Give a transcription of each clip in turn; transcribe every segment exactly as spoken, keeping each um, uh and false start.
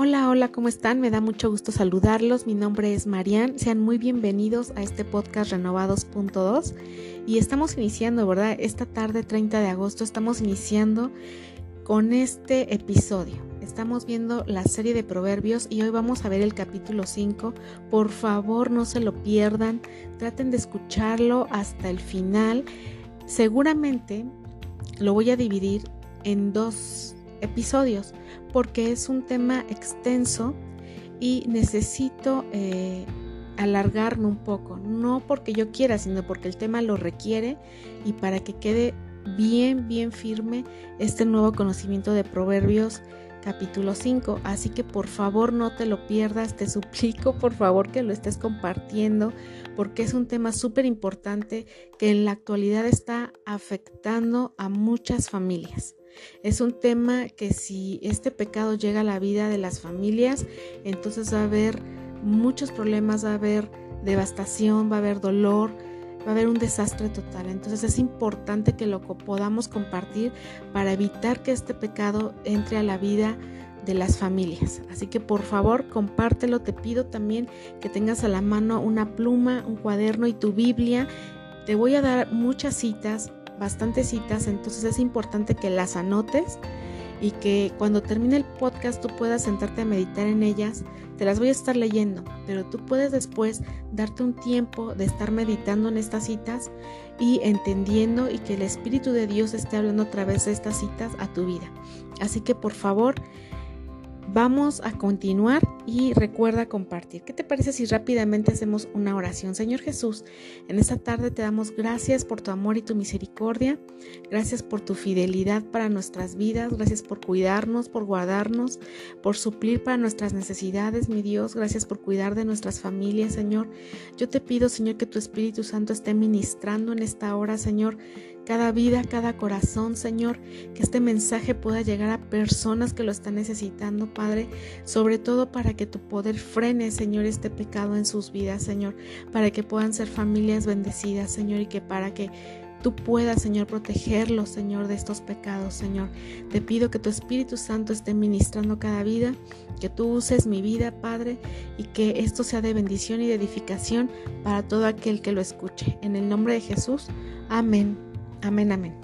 Hola, hola, ¿cómo están? Me da mucho gusto saludarlos. Mi nombre es Marian. Sean muy bienvenidos a este podcast Renovados punto dos. Y estamos iniciando, ¿verdad? Esta tarde, treinta de agosto, estamos iniciando con este episodio. Estamos viendo la serie de Proverbios y hoy vamos a ver el capítulo cinco. Por favor, no se lo pierdan. Traten de escucharlo hasta el final. Seguramente lo voy a dividir en dos episodios, porque es un tema extenso y necesito eh, alargarme un poco, no porque yo quiera, sino porque el tema lo requiere y para que quede bien, bien firme este nuevo conocimiento de Proverbios capítulo cinco. Así que por favor no te lo pierdas, te suplico por favor que lo estés compartiendo, porque es un tema súper importante que en la actualidad está afectando a muchas familias. Es un tema que si este pecado llega a la vida de las familias, entonces va a haber muchos problemas, va a haber devastación, va a haber dolor, va a haber un desastre total. Entonces es importante que lo podamos compartir para evitar que este pecado entre a la vida de las familias. Así que por favor compártelo. Te pido también que tengas a la mano una pluma, un cuaderno y tu Biblia. Te voy a dar muchas citas, bastantes citas, entonces es importante que las anotes y que cuando termine el podcast tú puedas sentarte a meditar en ellas. Te las voy a estar leyendo, pero tú puedes después darte un tiempo de estar meditando en estas citas y entendiendo, y que el Espíritu de Dios esté hablando a través de estas citas a tu vida. Así que por favor vamos a continuar y recuerda compartir. ¿Qué te parece si rápidamente hacemos una oración? Señor Jesús, en esta tarde te damos gracias por tu amor y tu misericordia. Gracias por tu fidelidad para nuestras vidas. Gracias por cuidarnos, por guardarnos, por suplir para nuestras necesidades, mi Dios. Gracias por cuidar de nuestras familias, Señor. Yo te pido, Señor, que tu Espíritu Santo esté ministrando en esta hora, Señor, cada vida, cada corazón, Señor, que este mensaje pueda llegar a personas que lo están necesitando, Padre, sobre todo para que tu poder frene, Señor, este pecado en sus vidas, Señor, para que puedan ser familias bendecidas, Señor, y que para que tú puedas, Señor, protegerlos, Señor, de estos pecados, Señor. Te pido que tu Espíritu Santo esté ministrando cada vida, que tú uses mi vida, Padre, y que esto sea de bendición y de edificación para todo aquel que lo escuche. En el nombre de Jesús, amén. Amén, amén.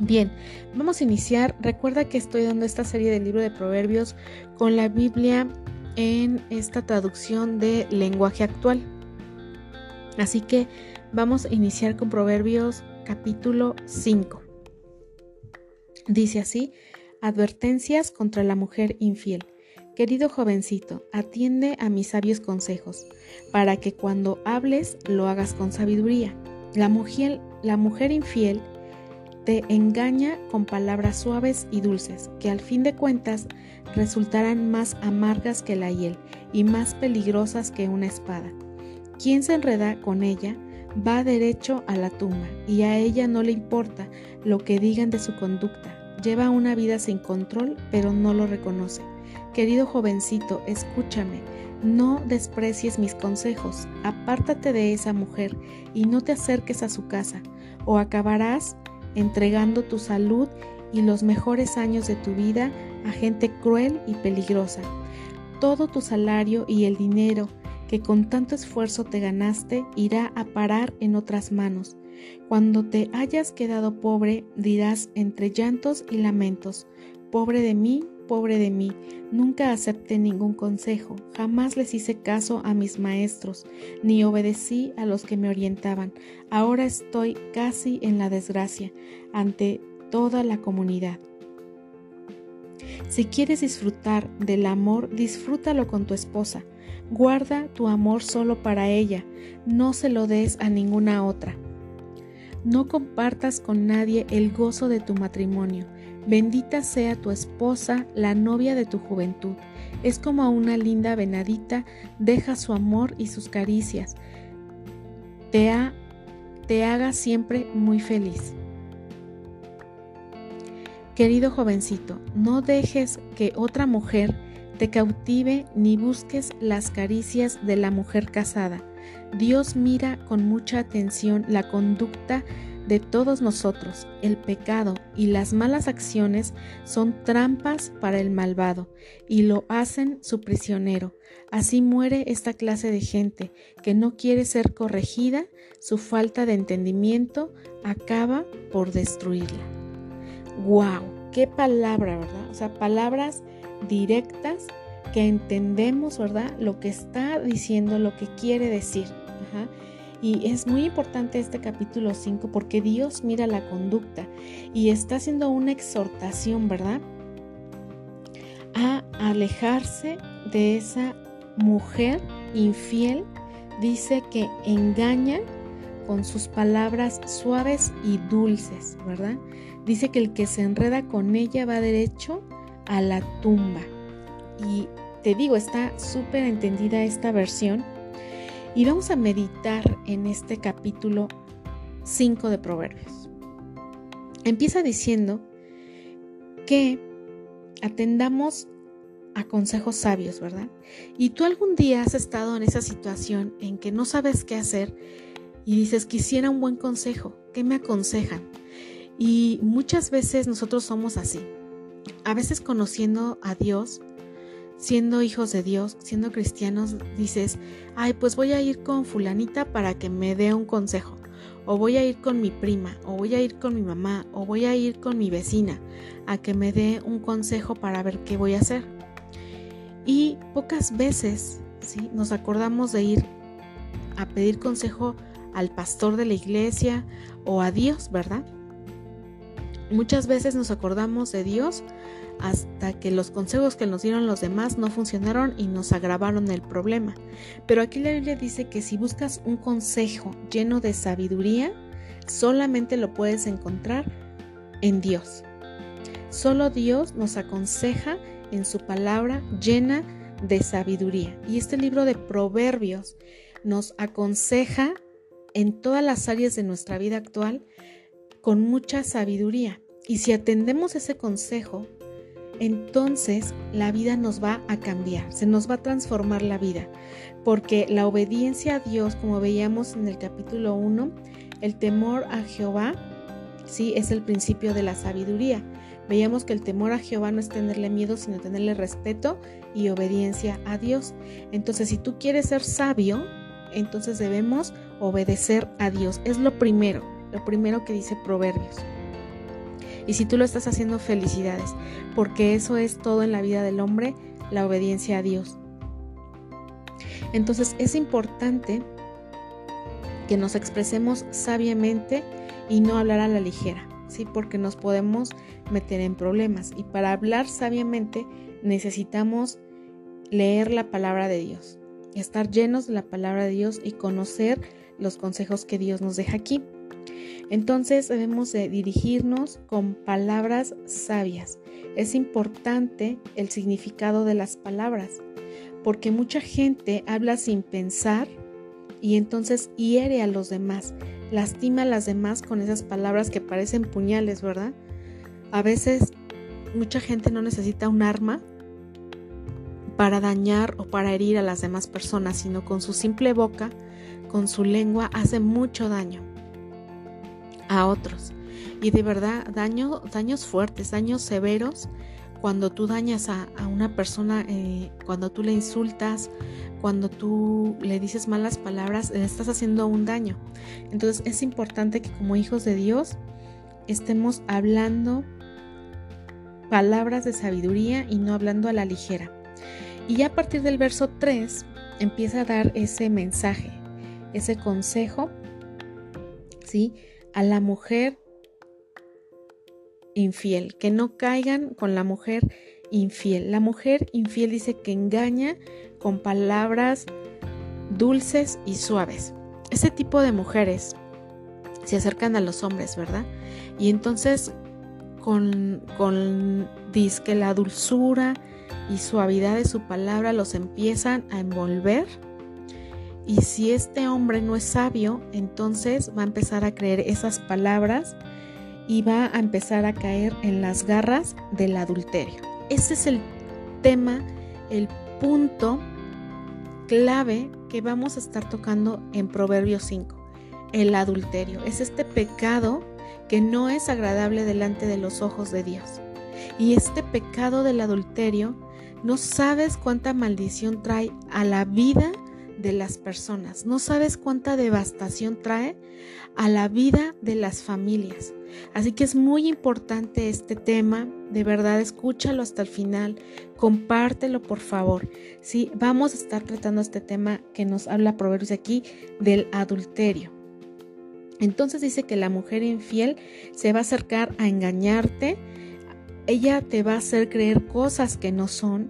Bien, vamos a iniciar. Recuerda que estoy dando esta serie del libro de Proverbios con la Biblia en esta traducción de lenguaje actual. Así que vamos a iniciar con Proverbios capítulo cinco. Dice así: advertencias contra la mujer infiel. Querido jovencito, atiende a mis sabios consejos, para que cuando hables lo hagas con sabiduría. La mujer, la mujer infiel te engaña con palabras suaves y dulces, que al fin de cuentas resultarán más amargas que la hiel y más peligrosas que una espada. Quien se enreda con ella va derecho a la tumba, y a ella no le importa lo que digan de su conducta. Lleva una vida sin control, pero no lo reconoce. Querido jovencito, escúchame. No desprecies mis consejos, apártate de esa mujer y no te acerques a su casa, o acabarás entregando tu salud y los mejores años de tu vida a gente cruel y peligrosa. Todo tu salario y el dinero que con tanto esfuerzo te ganaste irá a parar en otras manos. Cuando te hayas quedado pobre, dirás entre llantos y lamentos: pobre de mí, pobre de mí, nunca acepté ningún consejo, jamás les hice caso a mis maestros, ni obedecí a los que me orientaban. Ahora estoy casi en la desgracia ante toda la comunidad. Si quieres disfrutar del amor, disfrútalo con tu esposa. Guarda tu amor solo para ella, no se lo des a ninguna otra. No compartas con nadie el gozo de tu matrimonio. Bendita sea tu esposa, la novia de tu juventud. Es como una linda venadita, deja su amor y sus caricias. Te, ha, te haga siempre muy feliz. Querido jovencito, no dejes que otra mujer te cautive ni busques las caricias de la mujer casada. Dios mira con mucha atención la conducta de todos nosotros. El pecado y las malas acciones son trampas para el malvado y lo hacen su prisionero. Así muere esta clase de gente que no quiere ser corregida. Su falta de entendimiento acaba por destruirla. ¡Guau! ¡Qué palabra!, ¿verdad? O sea, palabras directas que entendemos, ¿verdad?, lo que está diciendo, lo que quiere decir. Ajá. Y es muy importante este capítulo cinco porque Dios mira la conducta y está haciendo una exhortación, ¿verdad?, a alejarse de esa mujer infiel. Dice que engaña con sus palabras suaves y dulces, ¿verdad? Dice que el que se enreda con ella va derecho a la tumba. Y te digo, está súper entendida esta versión. Y vamos a meditar en este capítulo cinco de Proverbios. Empieza diciendo que atendamos a consejos sabios, ¿verdad? Y tú algún día has estado en esa situación en que no sabes qué hacer y dices, quisiera un buen consejo, ¿qué me aconsejan? Y muchas veces nosotros somos así. A veces conociendo a Dios, siendo hijos de Dios, siendo cristianos, dices, ay, pues voy a ir con fulanita para que me dé un consejo, o voy a ir con mi prima, o voy a ir con mi mamá, o voy a ir con mi vecina a que me dé un consejo para ver qué voy a hacer. Y pocas veces, ¿sí?, nos acordamos de ir a pedir consejo al pastor de la iglesia o a Dios, ¿verdad? Muchas veces nos acordamos de Dios hasta que los consejos que nos dieron los demás no funcionaron y nos agravaron el problema. Pero aquí la Biblia dice que si buscas un consejo lleno de sabiduría, solamente lo puedes encontrar en Dios. Solo Dios nos aconseja en su palabra llena de sabiduría. Y este libro de Proverbios nos aconseja en todas las áreas de nuestra vida actual con mucha sabiduría. Y si atendemos ese consejo, entonces la vida nos va a cambiar, se nos va a transformar la vida, porque la obediencia a Dios, como veíamos en el capítulo uno, el temor a Jehová, sí, es el principio de la sabiduría. Veíamos que el temor a Jehová no es tenerle miedo, sino tenerle respeto y obediencia a Dios. Entonces, si tú quieres ser sabio, entonces debemos obedecer a Dios. Es lo primero, lo primero que dice Proverbios. Y si tú lo estás haciendo, felicidades, porque eso es todo en la vida del hombre, la obediencia a Dios. Entonces es importante que nos expresemos sabiamente y no hablar a la ligera, ¿sí?, porque nos podemos meter en problemas. Y para hablar sabiamente necesitamos leer la palabra de Dios, estar llenos de la palabra de Dios y conocer los consejos que Dios nos deja aquí. Entonces debemos de dirigirnos con palabras sabias. Es importante el significado de las palabras, porque mucha gente habla sin pensar y entonces hiere a los demás, lastima a las demás con esas palabras que parecen puñales, ¿verdad? A veces mucha gente no necesita un arma para dañar o para herir a las demás personas, sino con su simple boca, con su lengua, hace mucho daño a otros, y de verdad daño, daños fuertes, daños severos. Cuando tú dañas a, a una persona, eh, cuando tú le insultas, cuando tú le dices malas palabras, le estás haciendo un daño. Entonces es importante que como hijos de Dios estemos hablando palabras de sabiduría y no hablando a la ligera. Y ya a partir del verso tres empieza a dar ese mensaje, ese consejo, ¿sí?, a la mujer infiel, que no caigan con la mujer infiel. La mujer infiel dice que engaña con palabras dulces y suaves. Ese tipo de mujeres se acercan a los hombres, ¿verdad? Y entonces con, con dizque la dulzura y suavidad de su palabra los empiezan a envolver. Y si este hombre no es sabio, entonces va a empezar a creer esas palabras y va a empezar a caer en las garras del adulterio. Ese es el tema, el punto clave que vamos a estar tocando en Proverbios cinco. el adulterio. Es este pecado que no es agradable delante de los ojos de Dios. Y este pecado del adulterio, no sabes cuánta maldición trae a la vida de las personas. No sabes cuánta devastación trae a la vida de las familias. Así que es muy importante este tema. De verdad, escúchalo hasta el final. Compártelo, por favor. Sí, vamos a estar tratando este tema que nos habla Proverbios aquí del adulterio. Entonces dice que la mujer infiel se va a acercar a engañarte. Ella te va a hacer creer cosas que no son,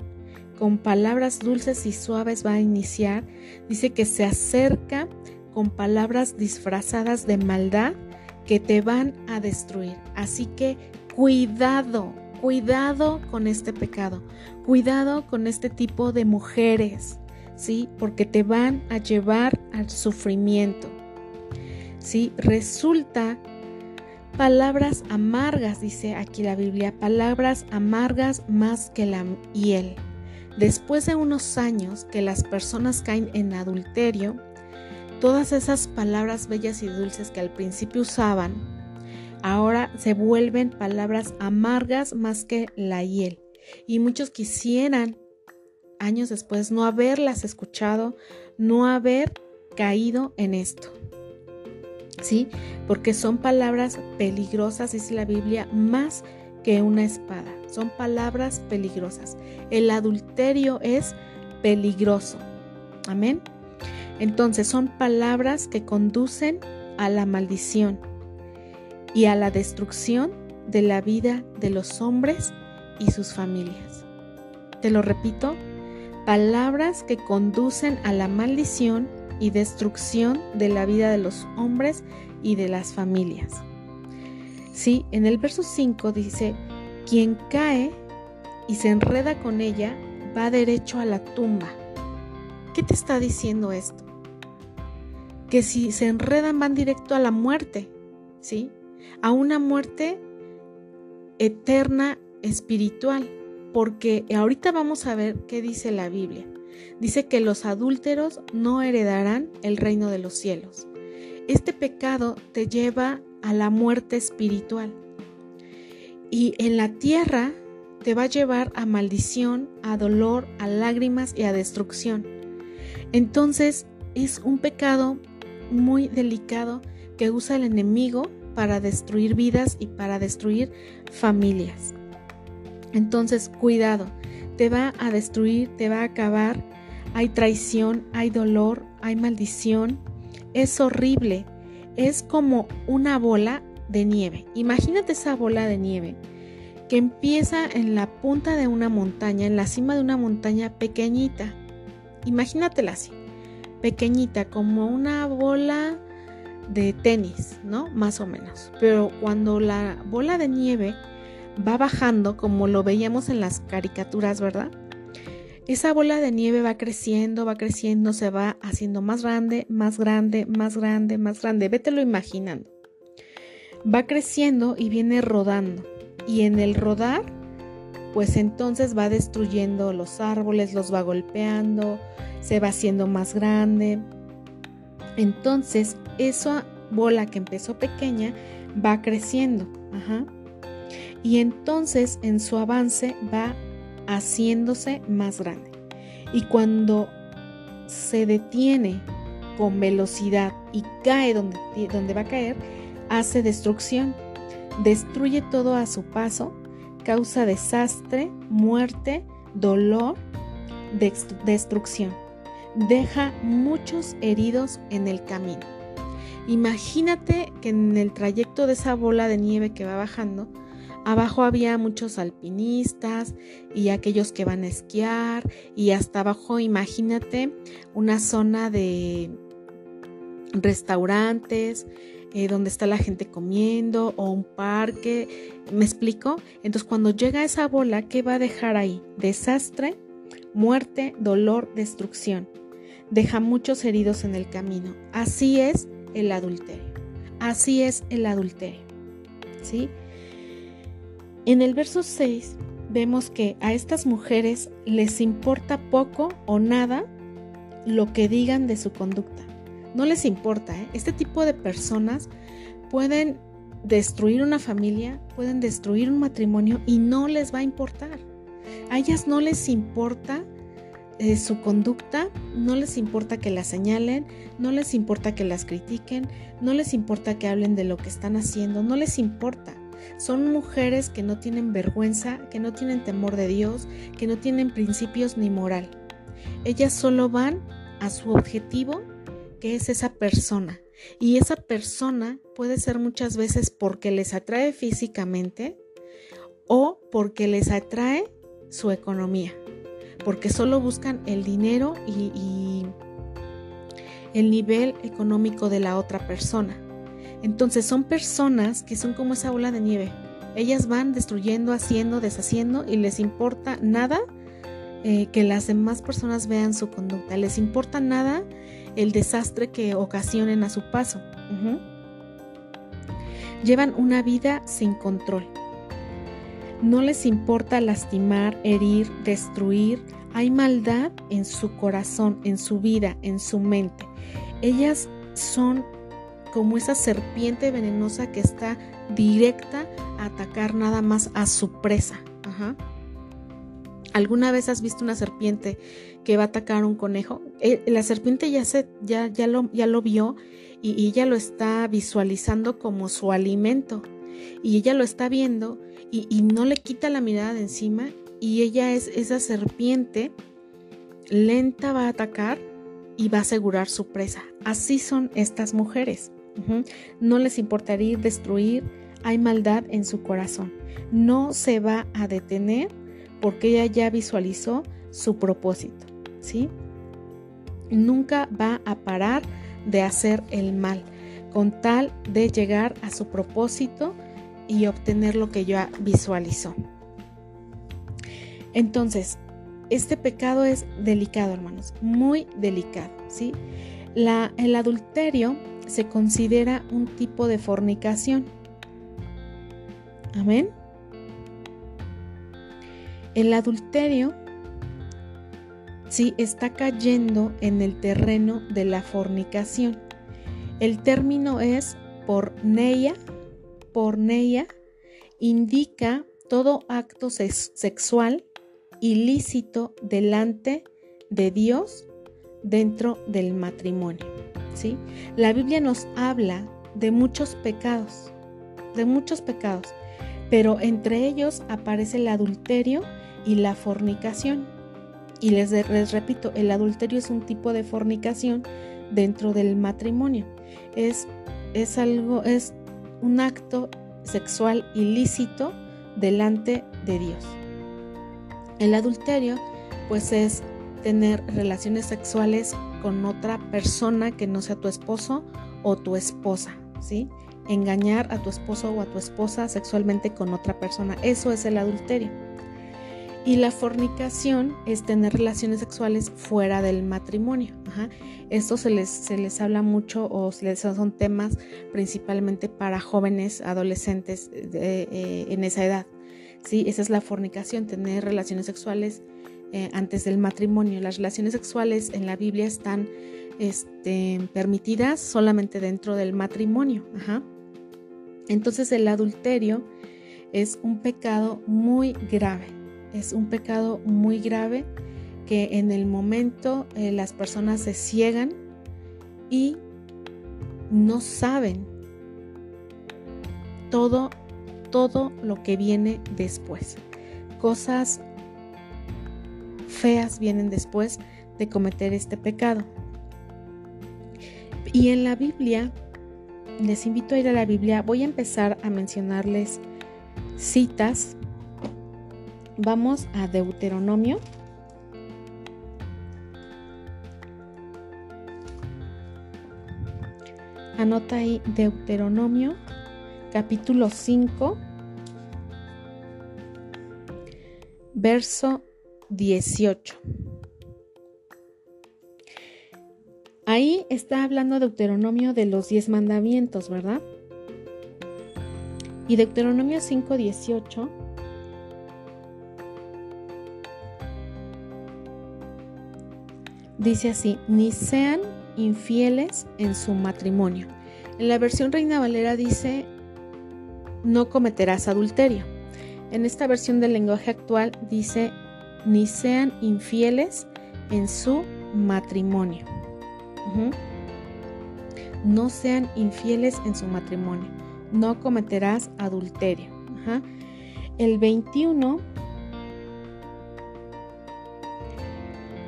con palabras dulces y suaves va a iniciar. Dice que se acerca con palabras disfrazadas de maldad que te van a destruir. Así que cuidado, cuidado con este pecado, cuidado con este tipo de mujeres, ¿sí? Porque te van a llevar al sufrimiento, ¿sí? Resulta palabras amargas, dice aquí la Biblia, palabras amargas más que la hiel. Después de unos años que las personas caen en adulterio, todas esas palabras bellas y dulces que al principio usaban, ahora se vuelven palabras amargas más que la hiel. Y muchos quisieran, años después, no haberlas escuchado, no haber caído en esto. ¿Sí? Porque son palabras peligrosas, dice la Biblia, más que una espada. Son palabras peligrosas. El adulterio es peligroso. Amén. Entonces son palabras que conducen a la maldición y a la destrucción de la vida de los hombres y sus familias. Te lo repito, palabras que conducen a la maldición y destrucción de la vida de los hombres y de las familias. Sí, en el verso cinco dice, quien cae y se enreda con ella va derecho a la tumba. ¿Qué te está diciendo esto? Que si se enredan van directo a la muerte, ¿sí? A una muerte eterna espiritual, porque ahorita vamos a ver qué dice la Biblia. Dice que los adúlteros no heredarán el reino de los cielos. Este pecado te lleva a la muerte espiritual y en la tierra te va a llevar a maldición, a dolor, a lágrimas y a destrucción. Entonces es un pecado muy delicado que usa el enemigo para destruir vidas y para destruir familias. Entonces cuidado. Te va a destruir, te va a acabar. Hay traición, hay dolor, hay maldición. Es horrible. Es como una bola de nieve. Imagínate esa bola de nieve que empieza en la punta de una montaña, en la cima de una montaña pequeñita. Imagínatela así, pequeñita, como una bola de tenis, ¿no? Más o menos. Pero cuando la bola de nieve va bajando, como lo veíamos en las caricaturas, ¿verdad? Esa bola de nieve va creciendo, va creciendo, se va haciendo más grande, más grande, más grande, más grande. Vételo imaginando. Va creciendo y viene rodando. Y en el rodar, pues entonces va destruyendo los árboles, los va golpeando, se va haciendo más grande. Entonces, esa bola que empezó pequeña va creciendo. Ajá. Y entonces en su avance va haciéndose más grande. Y cuando se detiene con velocidad y cae donde, donde va a caer, hace destrucción. Destruye todo a su paso, causa desastre, muerte, dolor, dest- destrucción. Deja muchos heridos en el camino. Imagínate que en el trayecto de esa bola de nieve que va bajando, abajo había muchos alpinistas y aquellos que van a esquiar, y hasta abajo imagínate una zona de restaurantes eh, donde está la gente comiendo, o un parque, ¿me explico? Entonces cuando llega esa bola, ¿qué va a dejar ahí? Desastre, muerte, dolor, destrucción. Deja muchos heridos en el camino. Así es el adulterio. Así es el adulterio. ¿Sí? En el verso seis vemos que a estas mujeres les importa poco o nada lo que digan de su conducta. No les importa, ¿eh? Este tipo de personas pueden destruir una familia, pueden destruir un matrimonio y no les va a importar. A ellas no les importa eh, su conducta, no les importa que las señalen, no les importa que las critiquen, no les importa que hablen de lo que están haciendo, no les importa. Son mujeres que no tienen vergüenza, que no tienen temor de Dios, que no tienen principios ni moral. Ellas solo van a su objetivo, que es esa persona. Y esa persona puede ser muchas veces porque les atrae físicamente o porque les atrae su economía, porque solo buscan el dinero y, y el nivel económico de la otra persona. Entonces son personas que son como esa bola de nieve. Ellas van destruyendo, haciendo, deshaciendo y les importa nada eh, que las demás personas vean su conducta. Les importa nada el desastre que ocasionen a su paso. Uh-huh. Llevan una vida sin control. No les importa lastimar, herir, destruir. Hay maldad en su corazón, en su vida, en su mente. Ellas son como esa serpiente venenosa que está directa a atacar nada más a su presa. Ajá. ¿Alguna vez has visto una serpiente que va a atacar a un conejo? Eh, la serpiente ya, se, ya, ya, lo, ya lo vio y, y ella lo está visualizando como su alimento. Y ella lo está viendo y, y no le quita la mirada de encima. Y ella es esa serpiente lenta, va a atacar y va a asegurar su presa. Así son estas mujeres. Uh-huh. No les importaría destruir. Hay maldad en su corazón. No se va a detener porque ella ya visualizó su propósito, ¿sí? Nunca va a parar de hacer el mal con tal de llegar a su propósito y obtener lo que ya visualizó. Entonces, este pecado es delicado, hermanos, muy delicado, ¿sí? La, el adulterio se considera un tipo de fornicación. Amén. El adulterio, sí, está cayendo en el terreno de la fornicación. El término es porneia. Porneia indica todo acto sex- sexual ilícito delante de Dios dentro del matrimonio, ¿sí? La Biblia nos habla de muchos pecados, de muchos pecados, pero entre ellos aparece el adulterio y la fornicación. Y les, de, les repito, el adulterio es un tipo de fornicación dentro del matrimonio. Es, es algo, es un acto sexual ilícito delante de Dios. El adulterio, pues, es tener relaciones sexuales con otra persona que no sea tu esposo o tu esposa, ¿sí? Engañar a tu esposo o a tu esposa sexualmente con otra persona. Eso es el adulterio. Y la fornicación es tener relaciones sexuales fuera del matrimonio. Ajá. Esto se les, se les habla mucho o se les, son temas principalmente para jóvenes, adolescentes de, eh, en esa edad. Sí, esa es la fornicación, tener relaciones sexuales eh, antes del matrimonio. Las relaciones sexuales en la Biblia están este, permitidas solamente dentro del matrimonio. Ajá. Entonces el adulterio es un pecado muy grave. Es un pecado muy grave que en el momento eh, las personas se ciegan y no saben todo, todo lo que viene después. Cosas feas vienen después de cometer este pecado. Y en la Biblia, les invito a ir a la Biblia, voy a empezar a mencionarles citas. Vamos a Deuteronomio. Anota ahí Deuteronomio, capítulo cinco, verso dieciocho. Ahí está hablando Deuteronomio de los diez mandamientos, ¿verdad? Y Deuteronomio cinco, dieciocho. Dice así: ni sean infieles en su matrimonio. En la versión Reina Valera dice: no cometerás adulterio. En esta versión del lenguaje actual dice: ni sean infieles en su matrimonio. Uh-huh. No sean infieles en su matrimonio. No cometerás adulterio. Ajá. El veintiuno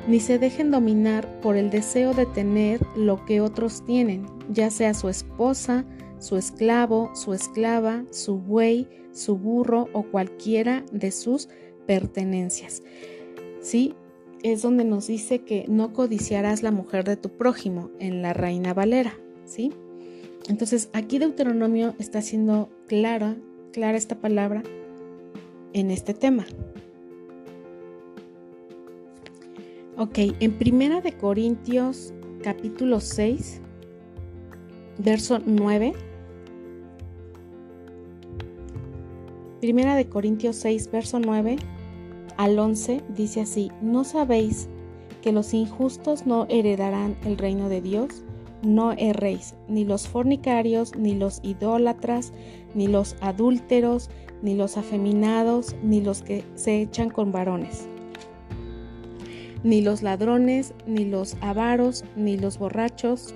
ni se dejen dominar por el deseo de tener lo que otros tienen, ya sea su esposa, su esclavo, su esclava, su buey, su burro o cualquiera de sus pertenencias. ¿Sí? Es donde nos dice que no codiciarás la mujer de tu prójimo en la Reina Valera, ¿sí? Entonces, aquí Deuteronomio está siendo clara, clara esta palabra en este tema. Ok, en Primera de Corintios, capítulo seis, verso nueve. Primera de Corintios seis, verso nueve al once, dice así: ¿No sabéis que los injustos no heredarán el reino de Dios? No erréis, ni los fornicarios, ni los idólatras, ni los adúlteros, ni los afeminados, ni los que se echan con varones, ni los ladrones, ni los avaros, ni los borrachos,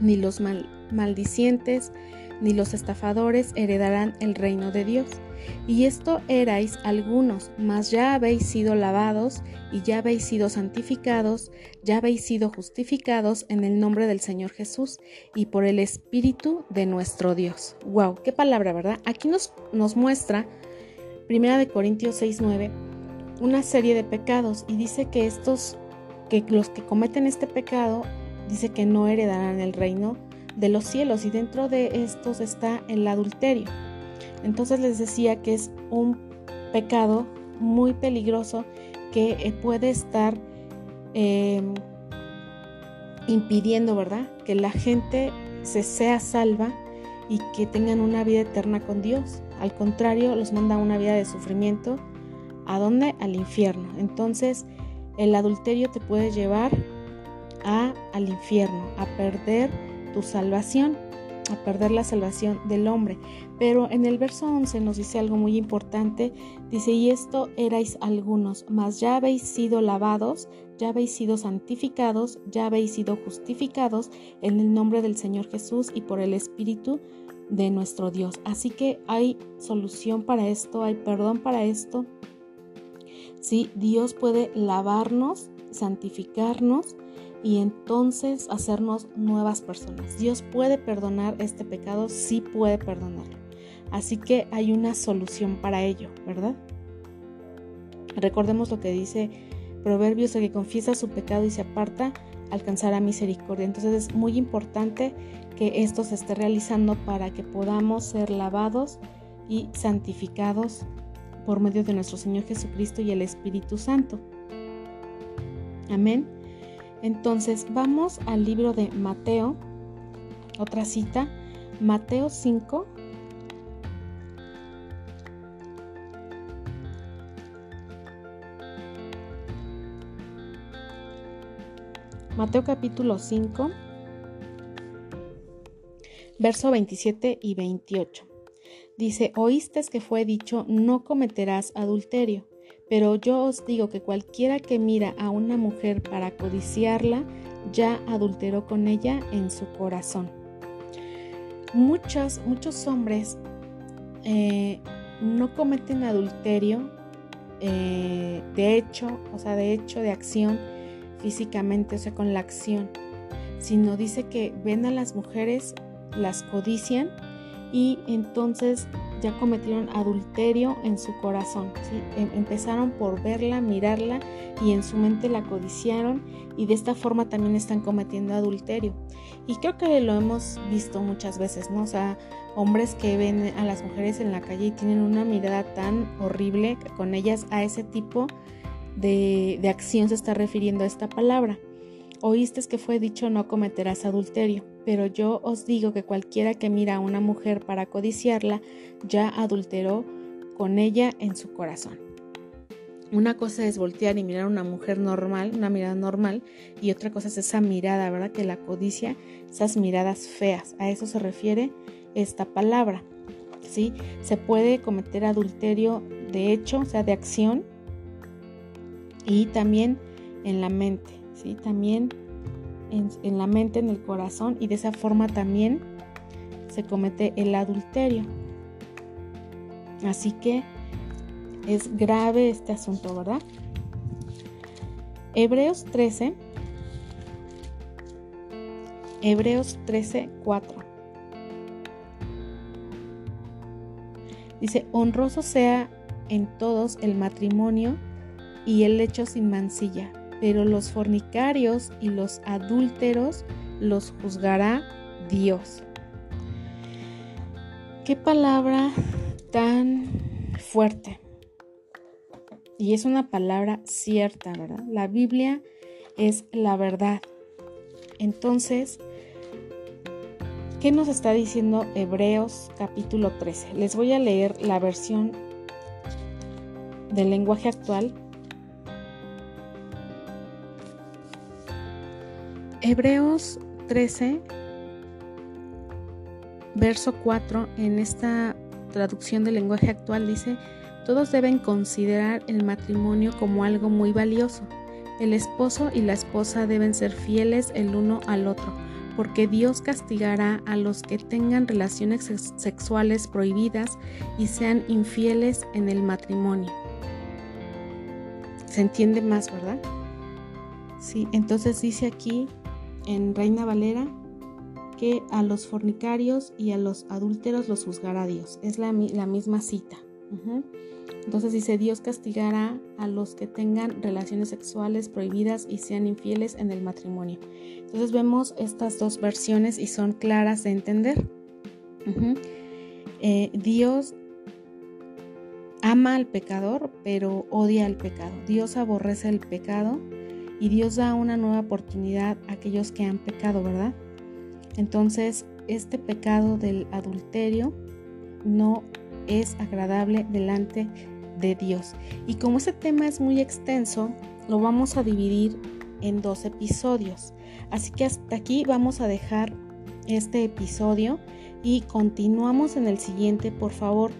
ni los mal- maldicientes, ni los estafadores heredarán el reino de Dios. Y esto erais algunos, mas ya habéis sido lavados, y ya habéis sido santificados, ya habéis sido justificados en el nombre del Señor Jesús y por el Espíritu de nuestro Dios. ¡Wow! ¡Qué palabra, verdad! Aquí nos, nos muestra Primera de Corintios seis nueve una serie de pecados, y dice que estos, que los que cometen este pecado, dice que no heredarán el reino de los cielos, y dentro de estos está el adulterio. Entonces les decía que es un pecado muy peligroso que puede estar eh, impidiendo, ¿verdad?, que la gente se sea salva y que tengan una vida eterna con Dios. Al contrario, los manda a una vida de sufrimiento. ¿A dónde? Al infierno. Entonces, el adulterio te puede llevar a, al infierno, a perder tu salvación, a perder la salvación del hombre. Pero en el verso once nos dice algo muy importante, dice: y esto erais algunos, mas ya habéis sido lavados, ya habéis sido santificados, ya habéis sido justificados en el nombre del Señor Jesús y por el Espíritu de nuestro Dios. Así que hay solución para esto, hay perdón para esto. Sí, Dios puede lavarnos, santificarnos y entonces hacernos nuevas personas. Dios puede perdonar este pecado, sí puede perdonarlo. Así que hay una solución para ello, ¿verdad? Recordemos lo que dice Proverbios: el que confiesa su pecado y se aparta alcanzará misericordia. Entonces es muy importante que esto se esté realizando para que podamos ser lavados y santificados por medio de nuestro Señor Jesucristo y el Espíritu Santo. Amén. Entonces vamos al libro de Mateo, otra cita, Mateo cinco, Mateo capítulo cinco, verso veintisiete y veintiocho. Dice: oísteis que fue dicho, no cometerás adulterio. Pero yo os digo que cualquiera que mira a una mujer para codiciarla, ya adulteró con ella en su corazón. Muchos, muchos hombres eh, no cometen adulterio, eh, de hecho, o sea, de hecho, de acción, físicamente, o sea, con la acción, sino dice que ven a las mujeres, las codician y entonces ya cometieron adulterio en su corazón, ¿sí? Empezaron por verla, mirarla, y en su mente la codiciaron, y de esta forma también están cometiendo adulterio. Y creo que lo hemos visto muchas veces, ¿no? O sea, hombres que ven a las mujeres en la calle y tienen una mirada tan horrible con ellas. A ese tipo de, de acción se está refiriendo esta palabra. Oísteis que fue dicho, no cometerás adulterio, pero yo os digo que cualquiera que mira a una mujer para codiciarla, ya adulteró con ella en su corazón. Una cosa es voltear y mirar a una mujer normal, una mirada normal, y otra cosa es esa mirada, ¿verdad? Que la codicia, esas miradas feas, a eso se refiere esta palabra, ¿sí? Se puede cometer adulterio de hecho, o sea, de acción, y también en la mente, ¿sí? También en, en la mente, en el corazón, y de esa forma también se comete el adulterio. Así que es grave este asunto, ¿verdad? Hebreos trece. Hebreos trece, cuatro. Dice: honroso sea en todos el matrimonio y el hecho sin mancilla, pero los fornicarios y los adúlteros los juzgará Dios. Qué palabra tan fuerte. Y es una palabra cierta, ¿verdad? La Biblia es la verdad. Entonces, ¿qué nos está diciendo Hebreos capítulo trece? Les voy a leer la versión del lenguaje actual. Hebreos trece, verso cuatro, en esta traducción del lenguaje actual dice: todos deben considerar el matrimonio como algo muy valioso. El esposo y la esposa deben ser fieles el uno al otro, porque Dios castigará a los que tengan relaciones sexuales prohibidas y sean infieles en el matrimonio. ¿Se entiende más, verdad? Sí, entonces dice aquí en Reina Valera que a los fornicarios y a los adúlteros los juzgará Dios. Es la, la misma cita. Uh-huh. Entonces dice: Dios castigará a los que tengan relaciones sexuales prohibidas y sean infieles en el matrimonio. Entonces vemos estas dos versiones y son claras de entender. Uh-huh. eh, Dios ama al pecador, pero odia al pecado. Dios aborrece el pecado y Dios da una nueva oportunidad a aquellos que han pecado, ¿verdad? Entonces este pecado del adulterio no es agradable delante de Dios. Y como este tema es muy extenso, lo vamos a dividir en dos episodios. Así que hasta aquí vamos a dejar este episodio y continuamos en el siguiente. Por favor,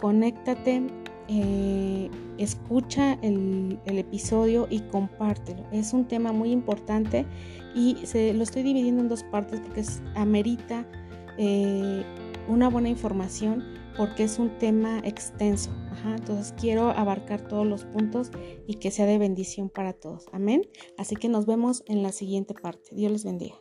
conéctate, eh, escucha el, el episodio y compártelo. Es un tema muy importante y se, lo estoy dividiendo en dos partes porque es, amerita eh, una buena información, porque es un tema extenso. Ajá, entonces quiero abarcar todos los puntos y que sea de bendición para todos. Amén. Así que nos vemos en la siguiente parte. Dios les bendiga.